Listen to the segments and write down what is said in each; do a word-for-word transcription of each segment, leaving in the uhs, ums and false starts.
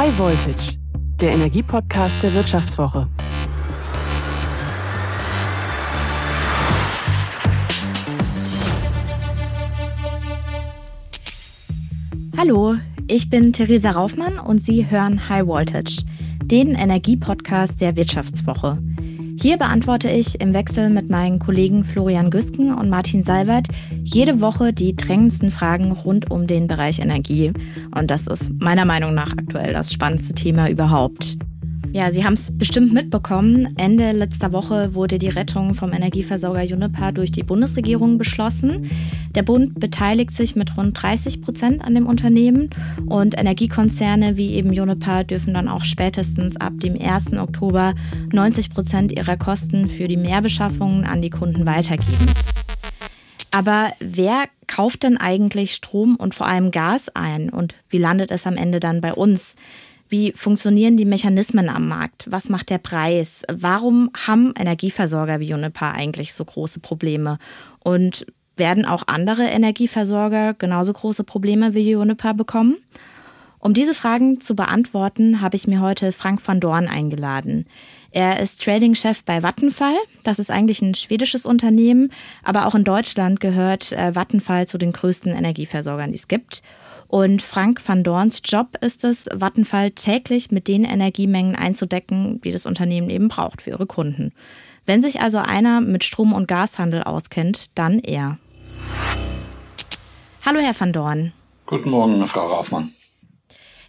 High Voltage, der Energiepodcast der Wirtschaftswoche. Hallo, ich bin Theresa Rauffmann und Sie hören High Voltage, den Energiepodcast der Wirtschaftswoche. Hier beantworte ich im Wechsel mit meinen Kollegen Florian Güsken und Martin Seiwert jede Woche die drängendsten Fragen rund um den Bereich Energie. Und das ist meiner Meinung nach aktuell das spannendste Thema überhaupt. Ja, Sie haben es bestimmt mitbekommen. Ende letzter Woche wurde die Rettung vom Energieversorger Uniper durch die Bundesregierung beschlossen. Der Bund beteiligt sich mit rund dreißig Prozent an dem Unternehmen und Energiekonzerne wie eben Uniper dürfen dann auch spätestens ab dem ersten Oktober neunzig Prozent ihrer Kosten für die Mehrbeschaffungen an die Kunden weitergeben. Aber wer kauft denn eigentlich Strom und vor allem Gas ein und wie landet es am Ende dann bei uns? Wie funktionieren die Mechanismen am Markt? Was macht der Preis? Warum haben Energieversorger wie Uniper eigentlich so große Probleme? Und werden auch andere Energieversorger genauso große Probleme wie Uniper bekommen? Um diese Fragen zu beantworten, habe ich mir heute Frank van Doorn eingeladen. Er ist Trading-Chef bei Vattenfall. Das ist eigentlich ein schwedisches Unternehmen, aber auch in Deutschland gehört Vattenfall zu den größten Energieversorgern, die es gibt. Und Frank van Doorns Job ist es, Vattenfall täglich mit den Energiemengen einzudecken, die das Unternehmen eben braucht für ihre Kunden. Wenn sich also einer mit Strom- und Gashandel auskennt, dann er. Hallo, Herr van Doorn. Guten Morgen, Frau Rauffmann.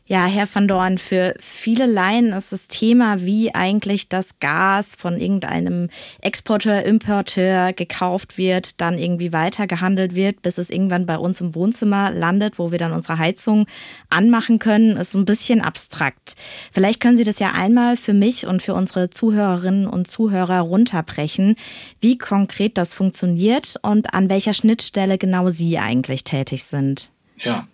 Ja, Herr van Doorn, für viele Laien ist das Thema, wie eigentlich das Gas von irgendeinem Exporteur, Importeur gekauft wird, dann irgendwie weiter gehandelt wird, bis es irgendwann bei uns im Wohnzimmer landet, wo wir dann unsere Heizung anmachen können, ist so ein bisschen abstrakt. Vielleicht können Sie das ja einmal für mich und für unsere Zuhörerinnen und Zuhörer runterbrechen, wie konkret das funktioniert und an welcher Schnittstelle genau Sie eigentlich tätig sind. Ja.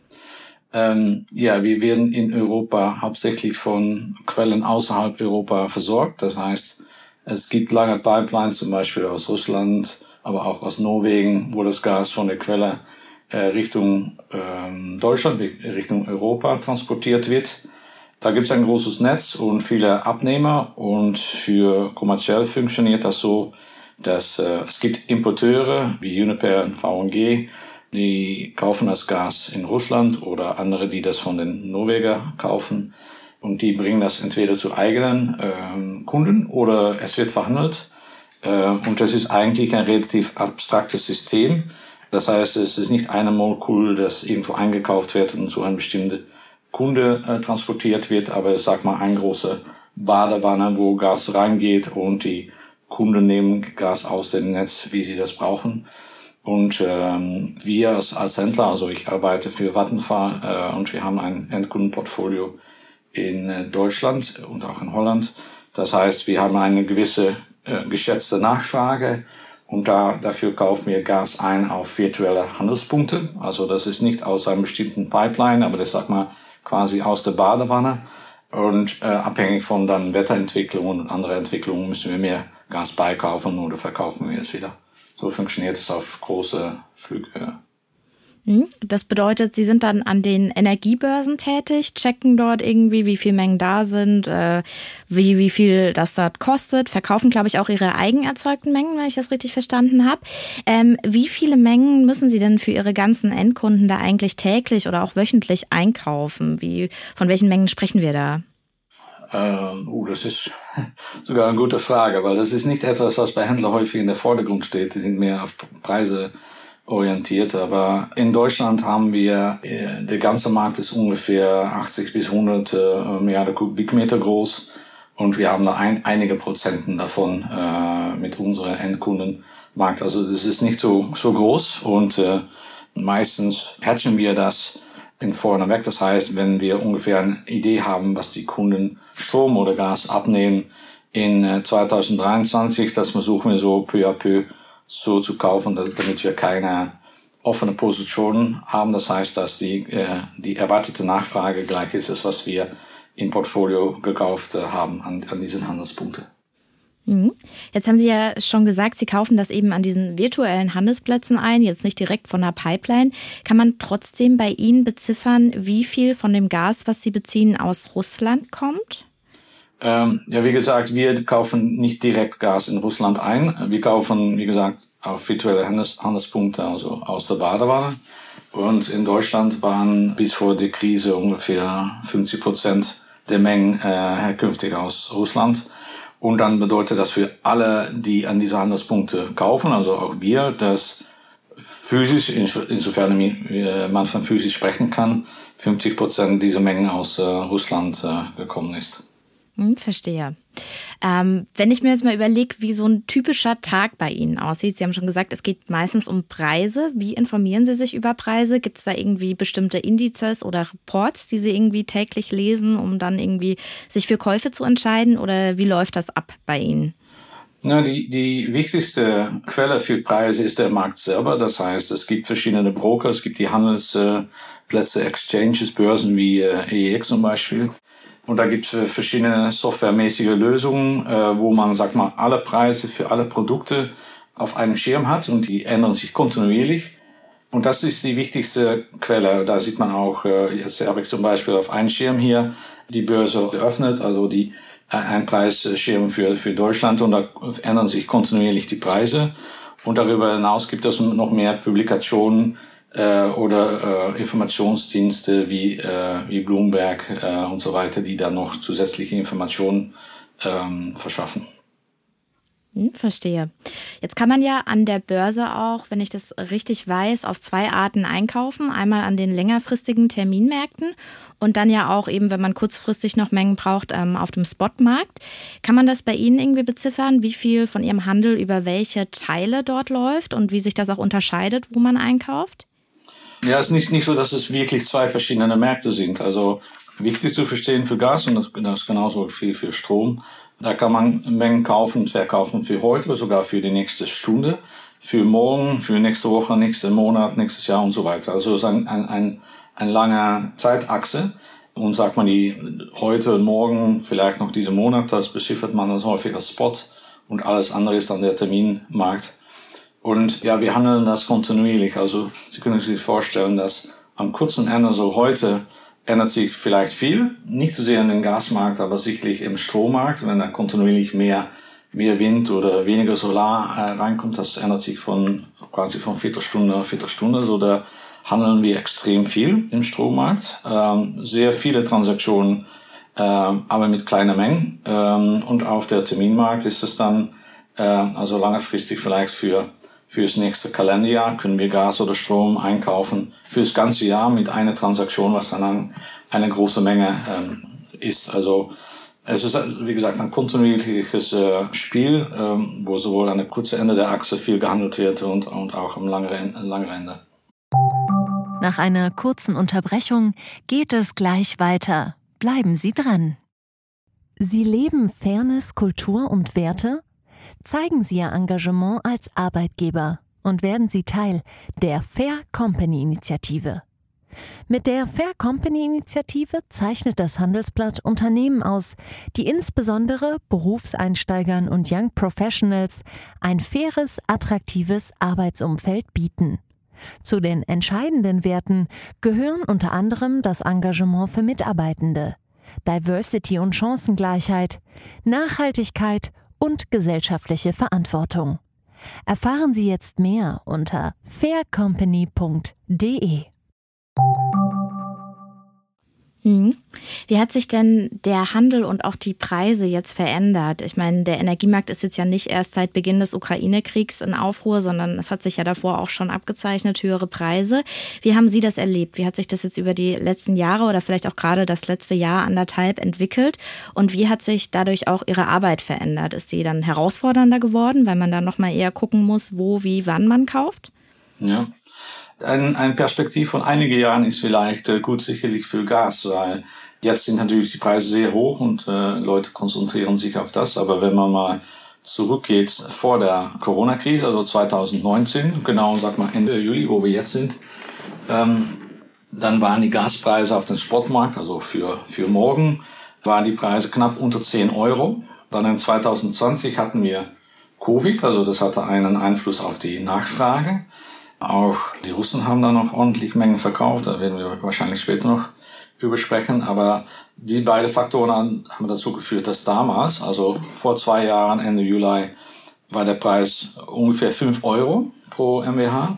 Ähm, ja, wir werden in Europa hauptsächlich von Quellen außerhalb Europa versorgt. Das heißt, es gibt lange Pipelines, zum Beispiel aus Russland, aber auch aus Norwegen, wo das Gas von der Quelle äh, Richtung ähm, Deutschland, Richtung Europa transportiert wird. Da gibt es ein großes Netz und viele Abnehmer und für kommerziell funktioniert das so, dass äh, es gibt Importeure wie Uniper und V N G, die kaufen das Gas in Russland oder andere, die das von den Norwegern kaufen. Und die bringen das entweder zu eigenen äh, Kunden oder es wird verhandelt. Äh, und das ist eigentlich ein relativ abstraktes System. Das heißt, es ist nicht eine Molekül, das irgendwo eingekauft wird und zu einem bestimmten Kunde äh, transportiert wird. Aber es ist, sag mal, eine große Badewanne, wo Gas reingeht und die Kunden nehmen Gas aus dem Netz, wie sie das brauchen. Und ähm, wir als, als Händler, also ich arbeite für Vattenfall äh, und wir haben ein Endkundenportfolio in äh, Deutschland und auch in Holland. Das heißt, wir haben eine gewisse äh, geschätzte Nachfrage und da, dafür kaufen wir Gas ein auf virtuelle Handelspunkte. Also das ist nicht aus einem bestimmten Pipeline, aber das sag mal quasi aus der Badewanne. Und äh, abhängig von dann Wetterentwicklungen und anderen Entwicklungen müssen wir mehr Gas beikaufen oder verkaufen wir es wieder. So funktioniert es auf große Flüge. Das bedeutet, Sie sind dann an den Energiebörsen tätig, checken dort irgendwie, wie viel Mengen da sind, wie, wie viel das dort kostet, verkaufen, glaube ich, auch Ihre eigen erzeugten Mengen, wenn ich das richtig verstanden habe. Ähm, wie viele Mengen müssen Sie denn für Ihre ganzen Endkunden da eigentlich täglich oder auch wöchentlich einkaufen? Wie, von welchen Mengen sprechen wir da? Uh, uh, das ist sogar eine gute Frage, weil das ist nicht etwas, was bei Händlern häufig in der Vordergrund steht. Die sind mehr auf Preise orientiert. Aber in Deutschland haben wir, der ganze Markt ist ungefähr achtzig bis hundert äh, Milliarden Kubikmeter groß. Und wir haben da ein, einige Prozenten davon äh, mit unserem Endkundenmarkt. Also das ist nicht so, so groß. Und äh, meistens hatchen wir das in vorneweg. Das heißt, wenn wir ungefähr eine Idee haben, was die Kunden Strom oder Gas abnehmen in zweitausenddreiundzwanzig, das versuchen wir so peu à peu so zu kaufen, damit wir keine offene Position haben. Das heißt, dass die, äh, die erwartete Nachfrage gleich ist, das was wir im Portfolio gekauft äh, haben an, an diesen Handelspunkten. Jetzt haben Sie ja schon gesagt, Sie kaufen das eben an diesen virtuellen Handelsplätzen ein, jetzt nicht direkt von der Pipeline. Kann man trotzdem bei Ihnen beziffern, wie viel von dem Gas, was Sie beziehen, aus Russland kommt? Ähm, ja, wie gesagt, wir kaufen nicht direkt Gas in Russland ein. Wir kaufen, wie gesagt, auf virtuelle Handels- Handelspunkte, also aus der Badewanne. Und in Deutschland waren bis vor der Krise ungefähr fünfzig Prozent der Mengen äh, herkünftig aus Russland. Und dann bedeutet das für alle, die an diese Handelspunkte kaufen, also auch wir, dass physisch, insofern man von physisch sprechen kann, fünfzig Prozent dieser Mengen aus äh, Russland äh, gekommen ist. Hm, verstehe. Ähm, wenn ich mir jetzt mal überlege, wie so ein typischer Tag bei Ihnen aussieht, Sie haben schon gesagt, es geht meistens um Preise. Wie informieren Sie sich über Preise? Gibt es da irgendwie bestimmte Indizes oder Reports, die Sie irgendwie täglich lesen, um dann irgendwie sich für Käufe zu entscheiden? Oder wie läuft das ab bei Ihnen? Na, die, die wichtigste Quelle für Preise ist der Markt selber. Das heißt, es gibt verschiedene Broker, es gibt die Handelsplätze, Exchanges, Börsen wie E E X zum Beispiel. Und da gibt es verschiedene softwaremäßige Lösungen, äh, wo man, sag mal, alle Preise für alle Produkte auf einem Schirm hat und die ändern sich kontinuierlich. Und das ist die wichtigste Quelle. Da sieht man auch, äh, jetzt habe ich zum Beispiel auf einem Schirm hier die Börse geöffnet, also die äh, ein Preisschirm für, für Deutschland, und da ändern sich kontinuierlich die Preise. Und darüber hinaus gibt es noch mehr Publikationen, oder äh, Informationsdienste wie, äh, wie Bloomberg äh, und so weiter, die dann noch zusätzliche Informationen ähm, verschaffen. Hm, verstehe. Jetzt kann man ja an der Börse auch, wenn ich das richtig weiß, auf zwei Arten einkaufen. Einmal an den längerfristigen Terminmärkten und dann ja auch eben, wenn man kurzfristig noch Mengen braucht, ähm, auf dem Spotmarkt. Kann man das bei Ihnen irgendwie beziffern, wie viel von Ihrem Handel über welche Teile dort läuft und wie sich das auch unterscheidet, wo man einkauft? Ja, es ist nicht, nicht so, dass es wirklich zwei verschiedene Märkte sind. Also wichtig zu verstehen für Gas, und das, das ist genauso viel für Strom, da kann man Mengen kaufen und verkaufen für heute, sogar für die nächste Stunde, für morgen, für nächste Woche, nächsten Monat, nächstes Jahr und so weiter. Also es ist ein, ein, ein, ein langer Zeitachse. Und sagt man die heute, morgen, vielleicht noch diesen Monat, das beschiffert man das häufig als Spot und alles andere ist dann der Terminmarkt. Und ja, wir handeln das kontinuierlich. Also Sie können sich vorstellen, dass am kurzen Ende, so heute, ändert sich vielleicht viel. Nicht so sehr in den Gasmarkt, aber sicherlich im Strommarkt. Wenn da kontinuierlich mehr, mehr Wind oder weniger Solar äh, reinkommt, das ändert sich von, quasi von Viertelstunde auf Viertelstunde. So, da handeln wir extrem viel im Strommarkt. Ähm, sehr viele Transaktionen, äh, aber mit kleinen Mengen. Ähm, und auf der Terminmarkt ist es dann, äh, also langfristig vielleicht für Fürs nächste Kalenderjahr können wir Gas oder Strom einkaufen fürs ganze Jahr mit einer Transaktion, was dann eine große Menge ähm, ist. Also es ist, wie gesagt, ein kontinuierliches äh, Spiel, ähm, wo sowohl an der kurzen Ende der Achse viel gehandelt wird und, und auch am langen, langen Ende. Nach einer kurzen Unterbrechung geht es gleich weiter. Bleiben Sie dran. Sie leben Fairness, Kultur und Werte? Zeigen Sie Ihr Engagement als Arbeitgeber und werden Sie Teil der Fair Company Initiative. Mit der Fair Company Initiative zeichnet das Handelsblatt Unternehmen aus, die insbesondere Berufseinsteigern und Young Professionals ein faires, attraktives Arbeitsumfeld bieten. Zu den entscheidenden Werten gehören unter anderem das Engagement für Mitarbeitende, Diversity und Chancengleichheit, Nachhaltigkeit und gesellschaftliche Verantwortung. Erfahren Sie jetzt mehr unter fair company punkt de. Hm. Wie hat sich denn der Handel und auch die Preise jetzt verändert? Ich meine, der Energiemarkt ist jetzt ja nicht erst seit Beginn des Ukraine-Kriegs in Aufruhr, sondern es hat sich ja davor auch schon abgezeichnet, höhere Preise. Wie haben Sie das erlebt? Wie hat sich das jetzt über die letzten Jahre oder vielleicht auch gerade das letzte Jahr, anderthalb, entwickelt? Und wie hat sich dadurch auch Ihre Arbeit verändert? Ist die dann herausfordernder geworden, weil man dann nochmal eher gucken muss, wo, wie, wann man kauft? Ja. Ein, ein Perspektiv von einigen Jahren ist vielleicht äh, gut sicherlich für Gas, weil jetzt sind natürlich die Preise sehr hoch und äh, Leute konzentrieren sich auf das. Aber wenn man mal zurückgeht vor der Corona-Krise, also zwanzig neunzehn, genau, sag mal Ende Juli, wo wir jetzt sind, ähm, dann waren die Gaspreise auf dem Spotmarkt, also für, für morgen, waren die Preise knapp unter zehn Euro. Dann in zwanzig zwanzig hatten wir Covid, also das hatte einen Einfluss auf die Nachfrage. Auch die Russen haben da noch ordentlich Mengen verkauft, da werden wir wahrscheinlich später noch drüber sprechen. Aber die beiden Faktoren haben dazu geführt, dass damals, also vor zwei Jahren, Ende Juli, war der Preis ungefähr fünf Euro pro M W H.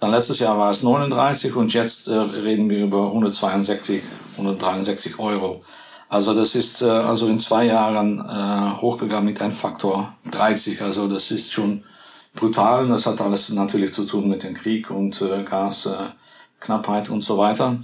Dann letztes Jahr war es neununddreißig und jetzt äh, reden wir über hundertzweiundsechzig, hundertdreiundsechzig Euro. Also das ist äh, also in zwei Jahren äh, hochgegangen mit einem Faktor dreißig. Also das ist schon brutal und das hat alles natürlich zu tun mit dem Krieg und äh, Gasknappheit äh, und so weiter.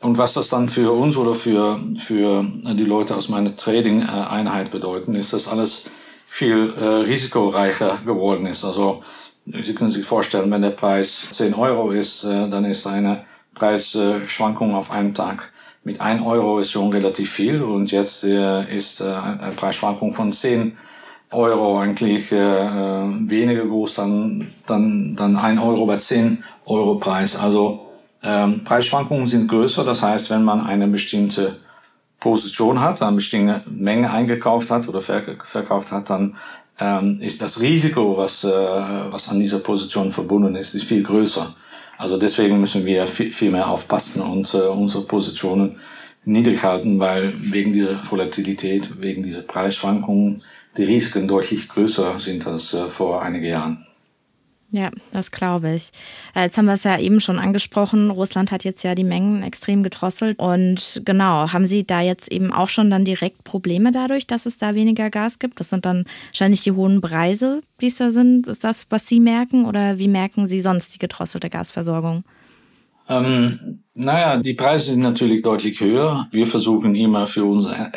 Und was das dann für uns oder für für die Leute aus meiner Trading-Einheit bedeuten, ist, dass alles viel äh, risikoreicher geworden ist. Also Sie können sich vorstellen, wenn der Preis zehn Euro ist, äh, dann ist eine Preisschwankung auf einem Tag mit ein Euro ist schon relativ viel. Und jetzt äh, ist äh, eine Preisschwankung von zehn Euro eigentlich äh, weniger groß, dann, dann, dann ein Euro bei zehn Euro Preis. Also ähm, Preisschwankungen sind größer. Das heißt, wenn man eine bestimmte Position hat, eine bestimmte Menge eingekauft hat oder verk- verkauft hat, dann Ähm, ist das Risiko, was, äh, was an dieser Position verbunden ist, ist viel größer. Also deswegen müssen wir viel, viel mehr aufpassen und äh, unsere Positionen niedrig halten, weil wegen dieser Volatilität, wegen dieser Preisschwankungen die Risiken deutlich größer sind als äh, vor einigen Jahren. Ja, das glaube ich. Jetzt haben wir es ja eben schon angesprochen. Russland hat jetzt ja die Mengen extrem gedrosselt. Und genau, haben Sie da jetzt eben auch schon dann direkt Probleme dadurch, dass es da weniger Gas gibt? Das sind dann wahrscheinlich die hohen Preise, die es da sind. Ist das, was Sie merken? Oder wie merken Sie sonst die gedrosselte Gasversorgung? Ähm, naja, die Preise sind natürlich deutlich höher. Wir versuchen immer für unser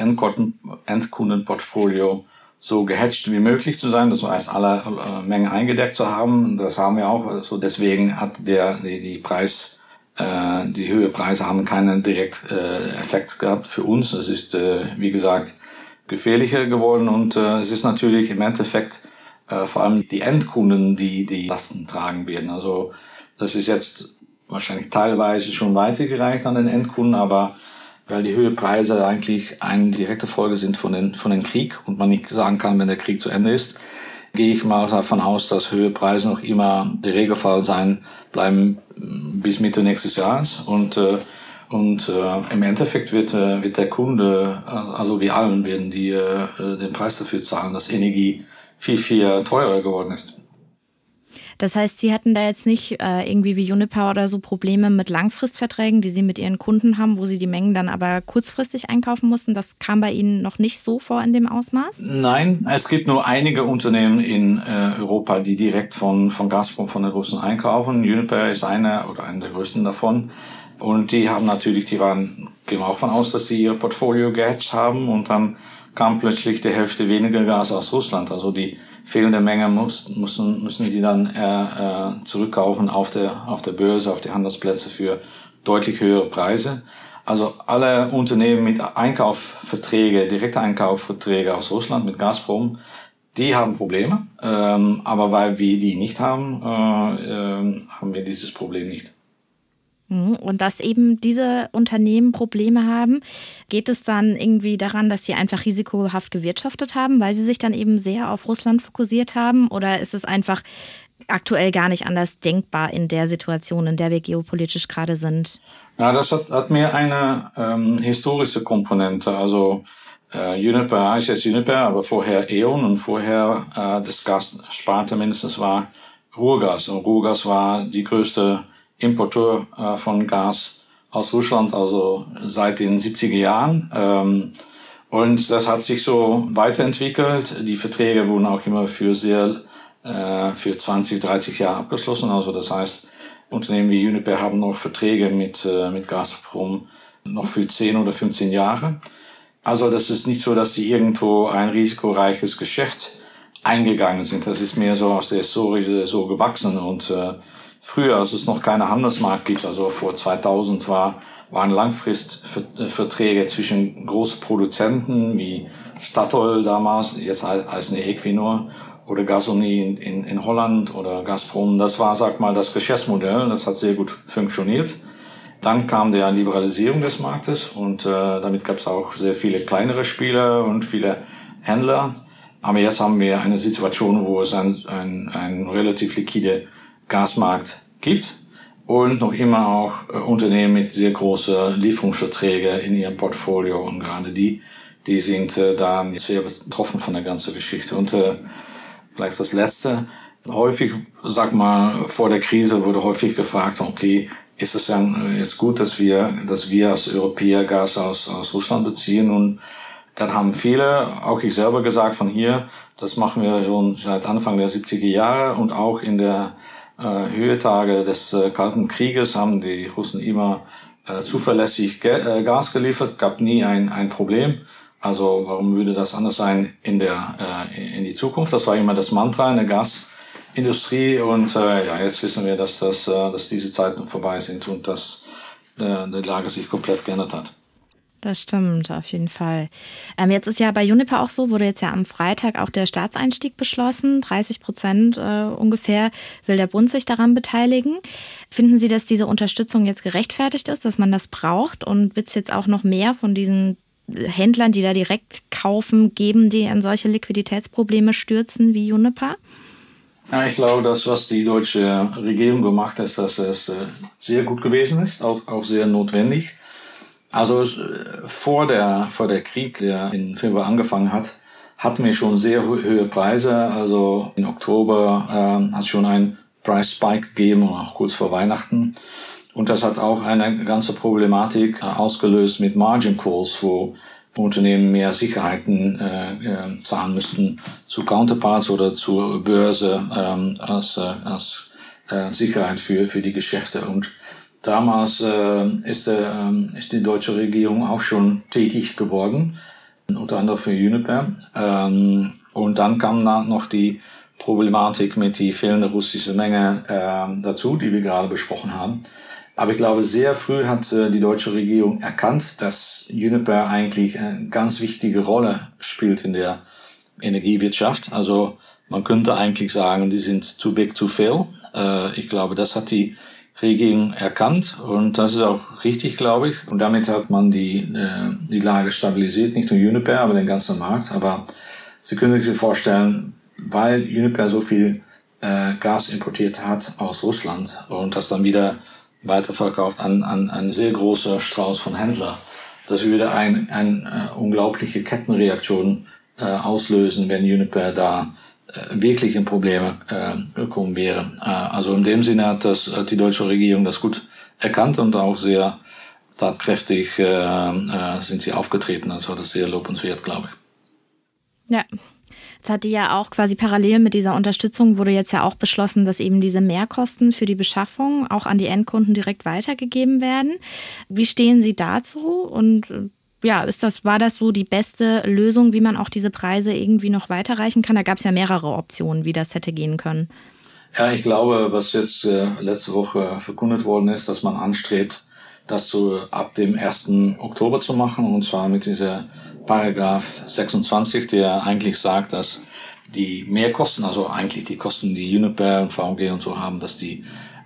Endkundenportfolio so gehatcht wie möglich zu sein, das heißt, alle äh, Mengen eingedeckt zu haben. Das haben wir auch. Also deswegen hat der die, die Preis, äh, die höhere Preise haben keinen direkten äh, Effekt gehabt für uns. Es ist, äh, wie gesagt, gefährlicher geworden und äh, es ist natürlich im Endeffekt äh, vor allem die Endkunden, die die Lasten tragen werden. Also das ist jetzt wahrscheinlich teilweise schon weitergereicht an den Endkunden, aber weil die Höhepreise eigentlich eine direkte Folge sind von den, von den Krieg und man nicht sagen kann, wenn der Krieg zu Ende ist, gehe ich mal davon aus, dass Höhepreise noch immer der Regelfall sein bleiben bis Mitte nächstes Jahres und, und äh, im Endeffekt wird, wird der Kunde, also wir allen werden die, äh, den Preis dafür zahlen, dass Energie viel, viel teurer geworden ist. Das heißt, Sie hatten da jetzt nicht äh, irgendwie wie Uniper oder so Probleme mit Langfristverträgen, die Sie mit Ihren Kunden haben, wo Sie die Mengen dann aber kurzfristig einkaufen mussten? Das kam bei Ihnen noch nicht so vor in dem Ausmaß? Nein, es gibt nur einige Unternehmen in äh, Europa, die direkt von, von Gazprom, von den Russen einkaufen. Uniper ist einer oder einer der größten davon. Und die haben natürlich, die waren, gehen wir auch von aus, dass sie ihr Portfolio gehatcht haben und dann kam plötzlich die Hälfte weniger Gas aus Russland. Also die fehlende Menge muss, müssen, müssen sie dann äh, zurückkaufen auf der, auf der Börse, auf die Handelsplätze für deutlich höhere Preise. Also alle Unternehmen mit Einkaufsverträge, direkte Einkaufsverträge aus Russland mit Gazprom, die haben Probleme. Ähm, aber weil wir die nicht haben, äh, äh, haben wir dieses Problem nicht. Und dass eben diese Unternehmen Probleme haben, geht es dann irgendwie daran, dass sie einfach risikohaft gewirtschaftet haben, weil sie sich dann eben sehr auf Russland fokussiert haben? Oder ist es einfach aktuell gar nicht anders denkbar in der Situation, in der wir geopolitisch gerade sind? Ja, das hat, hat mir eine ähm, historische Komponente. Also äh, Uniper ist jetzt Uniper, aber vorher E.O N und vorher äh, das Gassparte mindestens war Ruhrgas. Und Ruhrgas war die größte Importeur äh, von Gas aus Russland, also seit den siebziger Jahren. Ähm, und das hat sich so weiterentwickelt. Die Verträge wurden auch immer für sehr, äh, für zwanzig, dreißig Jahre abgeschlossen. Also das heißt, Unternehmen wie Uniper haben noch Verträge mit, äh, mit Gazprom noch für zehn oder fünfzehn Jahre. Also das ist nicht so, dass sie irgendwo ein risikoreiches Geschäft eingegangen sind. Das ist mehr so aus der Historie so gewachsen und, äh, früher, als es noch keine Handelsmarkt gibt, also vor zweitausend war, waren Langfristverträge zwischen großen Produzenten wie Statoil damals, jetzt als eine Equinor oder Gasunie in, in, in Holland oder Gazprom. Das war, sag mal, das Geschäftsmodell. Das hat sehr gut funktioniert. Dann kam der Liberalisierung des Marktes und äh, damit gab es auch sehr viele kleinere Spieler und viele Händler. Aber jetzt haben wir eine Situation, wo es ein, ein, ein relativ liquide Gasmarkt gibt und noch immer auch äh, Unternehmen mit sehr großen Lieferungsverträgen in ihrem Portfolio, und gerade die, die sind äh, da sehr betroffen von der ganzen Geschichte. Und äh, vielleicht das Letzte, häufig, sag mal, vor der Krise wurde häufig gefragt, okay, ist es dann jetzt gut, dass wir, dass wir als Europäer Gas aus, aus Russland beziehen? Und dann haben viele, auch ich selber gesagt von hier, das machen wir schon seit Anfang der siebziger Jahre, und auch in der äh, Höhetage des äh, Kalten Krieges haben die Russen immer äh, zuverlässig Ge- äh, Gas geliefert, gab nie ein, ein Problem. Also warum würde das anders sein in der äh, in die Zukunft? Das war immer das Mantra in der Gasindustrie, und äh, ja, jetzt wissen wir, dass das äh, dass diese Zeiten vorbei sind und dass äh, die Lage sich komplett geändert hat. Das stimmt, auf jeden Fall. Ähm, jetzt ist ja bei Uniper auch so, wurde jetzt ja am Freitag auch der Staatseinstieg beschlossen. dreißig Prozent äh, ungefähr will der Bund sich daran beteiligen. Finden Sie, dass diese Unterstützung jetzt gerechtfertigt ist, dass man das braucht? Und wird es jetzt auch noch mehr von diesen Händlern, die da direkt kaufen, geben, die in solche Liquiditätsprobleme stürzen wie Uniper? Ja, ich glaube, das, was die deutsche Regierung gemacht hat, dass es äh, sehr gut gewesen ist, auch, auch sehr notwendig. Also vor der vor der Krieg, der in Februar angefangen hat, hatten wir schon sehr hohe Preise. Also im Oktober äh, hat es schon einen Price-Spike gegeben, und auch kurz vor Weihnachten. Und das hat auch eine ganze Problematik äh, ausgelöst mit Margin Calls, wo Unternehmen mehr Sicherheiten äh, äh, zahlen müssten zu Counterparts oder zur Börse äh, als, äh, als äh, Sicherheit für für die Geschäfte. Und damals äh, ist, äh, ist die deutsche Regierung auch schon tätig geworden, unter anderem für Uniper. Ähm, und dann kam dann noch die Problematik mit die fehlende russische Menge äh, dazu, die wir gerade besprochen haben. Aber ich glaube, sehr früh hat äh, die deutsche Regierung erkannt, dass Uniper eigentlich eine ganz wichtige Rolle spielt in der Energiewirtschaft. Also man könnte eigentlich sagen, die sind too big to fail. Äh, ich glaube, das hat die Regierung erkannt, und das ist auch richtig, glaube ich. Und damit hat man die äh, die Lage stabilisiert, nicht nur Uniper, aber den ganzen Markt. Aber Sie können sich vorstellen, weil Uniper so viel äh, Gas importiert hat aus Russland und das dann wieder weiterverkauft an an einen sehr großen Strauß von Händlern, das würde ein ein äh, unglaubliche Kettenreaktion äh, auslösen, wenn Uniper da wirklich in Probleme äh, gekommen wäre. Äh, also in dem Sinne hat, das, hat die deutsche Regierung das gut erkannt, und auch sehr tatkräftig äh, äh, sind sie aufgetreten. Also das ist sehr lobenswert, glaube ich. Ja, jetzt hat die ja auch quasi parallel mit dieser Unterstützung wurde jetzt ja auch beschlossen, dass eben diese Mehrkosten für die Beschaffung auch an die Endkunden direkt weitergegeben werden. Wie stehen Sie dazu? Und ja, ist das, war das so die beste Lösung, wie man auch diese Preise irgendwie noch weiterreichen kann? Da gab es ja mehrere Optionen, wie das hätte gehen können. Ja, ich glaube, was jetzt äh, letzte Woche verkündet worden ist, dass man anstrebt, das so ab dem ersten Oktober zu machen. Und zwar mit dieser Paragraph sechsundzwanzig, der eigentlich sagt, dass die Mehrkosten, also eigentlich die Kosten, die Uniper und V N G und so haben, dass die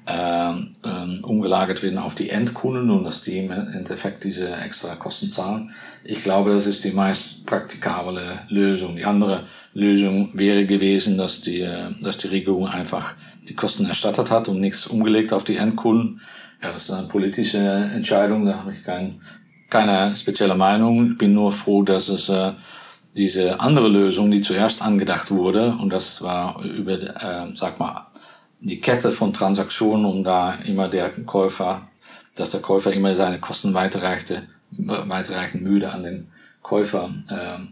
Ähm, ähm, umgelagert werden auf die Endkunden und dass die im Endeffekt diese extra Kosten zahlen. Ich glaube, das ist die meist praktikable Lösung. Die andere Lösung wäre gewesen, dass die, dass die Regierung einfach die Kosten erstattet hat und nichts umgelegt auf die Endkunden. Ja, das ist eine politische Entscheidung, da habe ich kein, keine spezielle Meinung. Ich bin nur froh, dass es äh, diese andere Lösung, die zuerst angedacht wurde, und das war über, äh, sag mal, die Kette von Transaktionen, um da immer der Käufer, dass der Käufer immer seine Kosten weiterreichte, weiterreichen würde an den Käufer, ähm,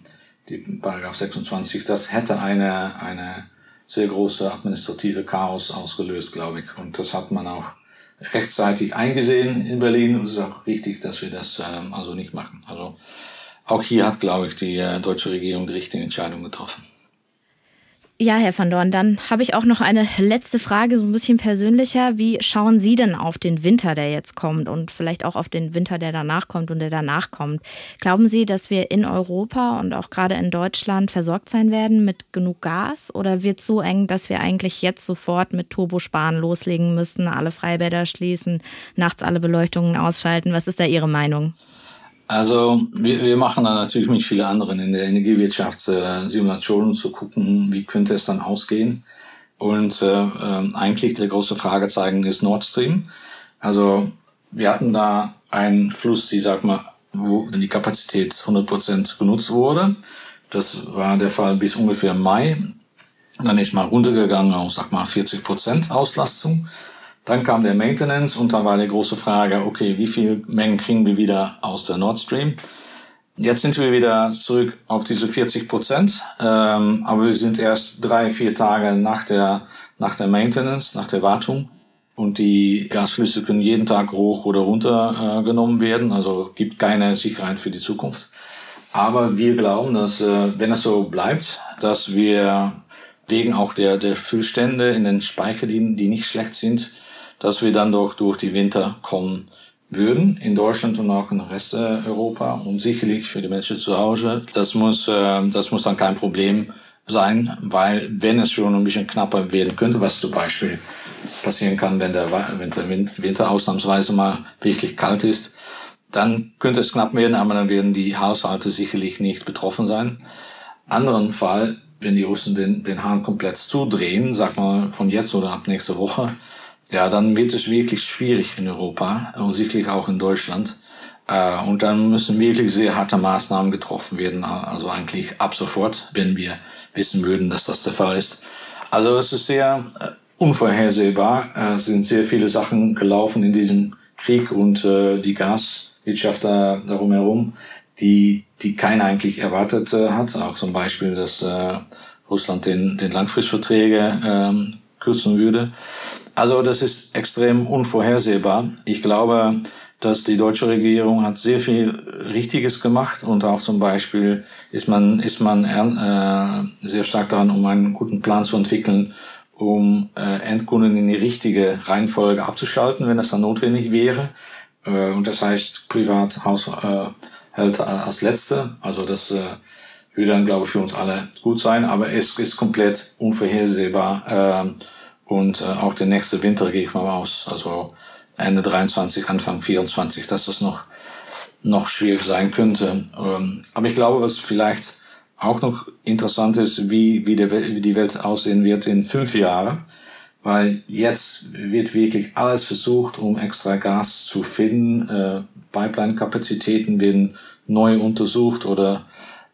die Paragraph sechsundzwanzig, das hätte eine, eine sehr große administrative Chaos ausgelöst, glaube ich. Und das hat man auch rechtzeitig eingesehen in Berlin, und es ist auch richtig, dass wir das ähm, also nicht machen. Also auch hier hat, glaube ich, die äh, deutsche Regierung die richtige Entscheidung getroffen. Ja, Herr van Doorn, dann habe ich auch noch eine letzte Frage, so ein bisschen persönlicher. Wie schauen Sie denn auf den Winter, der jetzt kommt, und vielleicht auch auf den Winter, der danach kommt und der danach kommt? Glauben Sie, dass wir in Europa und auch gerade in Deutschland versorgt sein werden mit genug Gas? Oder wird es so eng, dass wir eigentlich jetzt sofort mit Turbosparen loslegen müssen, alle Freibäder schließen, nachts alle Beleuchtungen ausschalten? Was ist da Ihre Meinung? Also wir, wir machen da natürlich mit vielen anderen in der Energiewirtschaft äh, Simulationen, zu gucken, wie könnte es dann ausgehen. Und äh, äh, eigentlich der große Fragezeichen ist Nord Stream. Also wir hatten da einen Fluss, die sag mal, wo die Kapazität hundert Prozent genutzt wurde. Das war der Fall bis ungefähr Mai. Dann ist mal runtergegangen auf sag mal vierzig Prozent Auslastung. Dann kam der Maintenance und dann war die große Frage, okay, wie viel Mengen kriegen wir wieder aus der Nord Stream? Jetzt sind wir wieder zurück auf diese vierzig Prozent, ähm, aber wir sind erst drei, vier Tage nach der, nach der Maintenance, nach der Wartung. Und die Gasflüsse können jeden Tag hoch oder runter äh, genommen werden, also gibt keine Sicherheit für die Zukunft. Aber wir glauben, dass äh, wenn es so bleibt, dass wir wegen auch der, der Füllstände in den Speichern, die, die nicht schlecht sind, dass wir dann doch durch die Winter kommen würden, in Deutschland und auch in der Rest Europa. Und sicherlich für die Menschen zu Hause, das muss, äh, das muss dann kein Problem sein, weil wenn es schon ein bisschen knapper werden könnte, was zum Beispiel passieren kann, wenn der Winter ausnahmsweise mal wirklich kalt ist, dann könnte es knapp werden, aber dann werden die Haushalte sicherlich nicht betroffen sein. Anderen Fall, wenn die Russen den, den Hahn komplett zudrehen, sag mal von jetzt oder ab nächste Woche, ja, dann wird es wirklich schwierig in Europa und sicherlich auch in Deutschland. Und dann müssen wirklich sehr harte Maßnahmen getroffen werden, also eigentlich ab sofort, wenn wir wissen würden, dass das der Fall ist. Also es ist sehr unvorhersehbar. Es sind sehr viele Sachen gelaufen in diesem Krieg und die Gaswirtschaft da darum herum, die die keiner eigentlich erwartet hat. Auch zum Beispiel, dass Russland den, den Langfristverträge ähm, kürzen würde. Also das ist extrem unvorhersehbar. Ich glaube, dass die deutsche Regierung hat sehr viel Richtiges gemacht und auch zum Beispiel ist man ist man äh, sehr stark daran, um einen guten Plan zu entwickeln, um äh, Endkunden in die richtige Reihenfolge abzuschalten, wenn das dann notwendig wäre. Äh, und das heißt Privathaushalte äh, als Letzte. Also das äh, würde dann, glaube ich, für uns alle gut sein. Aber es ist komplett unvorhersehbar äh, und äh, auch der nächste Winter gehe ich mal aus. Also Ende dreiundzwanzig, Anfang vierundzwanzig, dass das noch noch schwierig sein könnte. Aber ich glaube, was vielleicht auch noch interessant ist, wie wie, der, wie die Welt aussehen wird in fünf Jahren, weil jetzt wird wirklich alles versucht, um extra Gas zu finden. Pipeline-Kapazitäten werden neu untersucht oder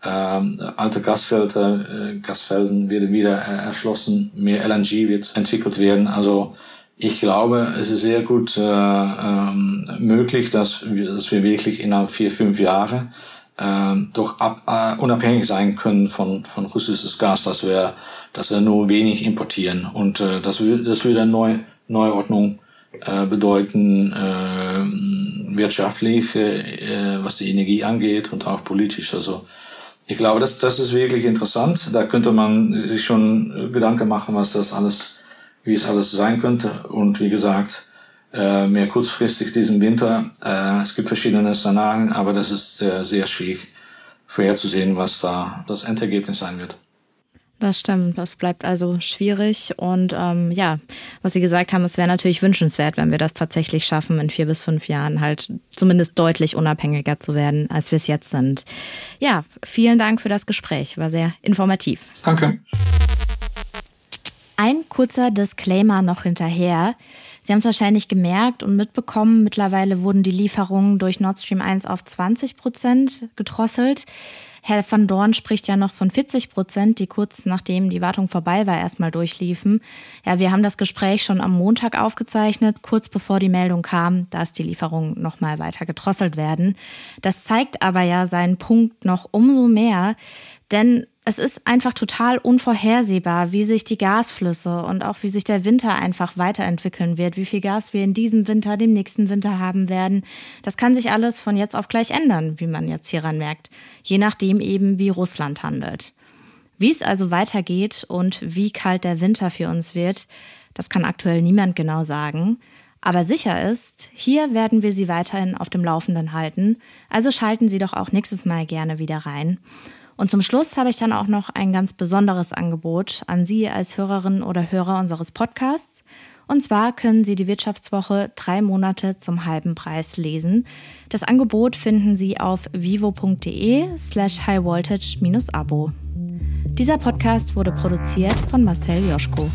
Ähm, alte Gasfelder, äh, Gasfelden werden wieder äh, erschlossen, mehr L N G wird entwickelt werden. Also ich glaube, es ist sehr gut äh, ähm, möglich, dass wir, dass wir wirklich innerhalb vier, fünf Jahre äh, doch ab, äh, unabhängig sein können von, von russisches Gas, dass wir, dass wir nur wenig importieren. Und äh, das würde eine Neu- Neuordnung äh, bedeuten, äh, wirtschaftlich, äh, was die Energie angeht und auch politisch. Also ich glaube, das, das ist wirklich interessant. Da könnte man sich schon Gedanken machen, was das alles, wie es alles sein könnte. Und wie gesagt, äh, mehr kurzfristig diesen Winter. Äh, es gibt verschiedene Szenarien, aber das ist äh, sehr schwierig vorherzusehen, was da das Endergebnis sein wird. Das stimmt, das bleibt also schwierig und ähm, ja, was Sie gesagt haben, es wäre natürlich wünschenswert, wenn wir das tatsächlich schaffen, in vier bis fünf Jahren halt zumindest deutlich unabhängiger zu werden, als wir es jetzt sind. Ja, vielen Dank für das Gespräch, war sehr informativ. Danke. Ein kurzer Disclaimer noch hinterher. Sie haben es wahrscheinlich gemerkt und mitbekommen, mittlerweile wurden die Lieferungen durch Nord Stream eins auf zwanzig Prozent gedrosselt. Herr van Doorn spricht ja noch von vierzig Prozent, die kurz nachdem die Wartung vorbei war, erstmal durchliefen. Ja, wir haben das Gespräch schon am Montag aufgezeichnet, kurz bevor die Meldung kam, dass die Lieferungen nochmal weiter gedrosselt werden. Das zeigt aber ja seinen Punkt noch umso mehr, denn es ist einfach total unvorhersehbar, wie sich die Gasflüsse und auch wie sich der Winter einfach weiterentwickeln wird, wie viel Gas wir in diesem Winter, dem nächsten Winter haben werden. Das kann sich alles von jetzt auf gleich ändern, wie man jetzt hieran merkt, je nachdem eben, wie Russland handelt. Wie es also weitergeht und wie kalt der Winter für uns wird, das kann aktuell niemand genau sagen. Aber sicher ist, hier werden wir Sie weiterhin auf dem Laufenden halten. Also schalten Sie doch auch nächstes Mal gerne wieder rein. Und zum Schluss habe ich dann auch noch ein ganz besonderes Angebot an Sie als Hörerinnen oder Hörer unseres Podcasts. Und zwar können Sie die Wirtschaftswoche drei Monate zum halben Preis lesen. Das Angebot finden Sie auf vivo.de slash highvoltage-abo. Dieser Podcast wurde produziert von Marcel Joschko.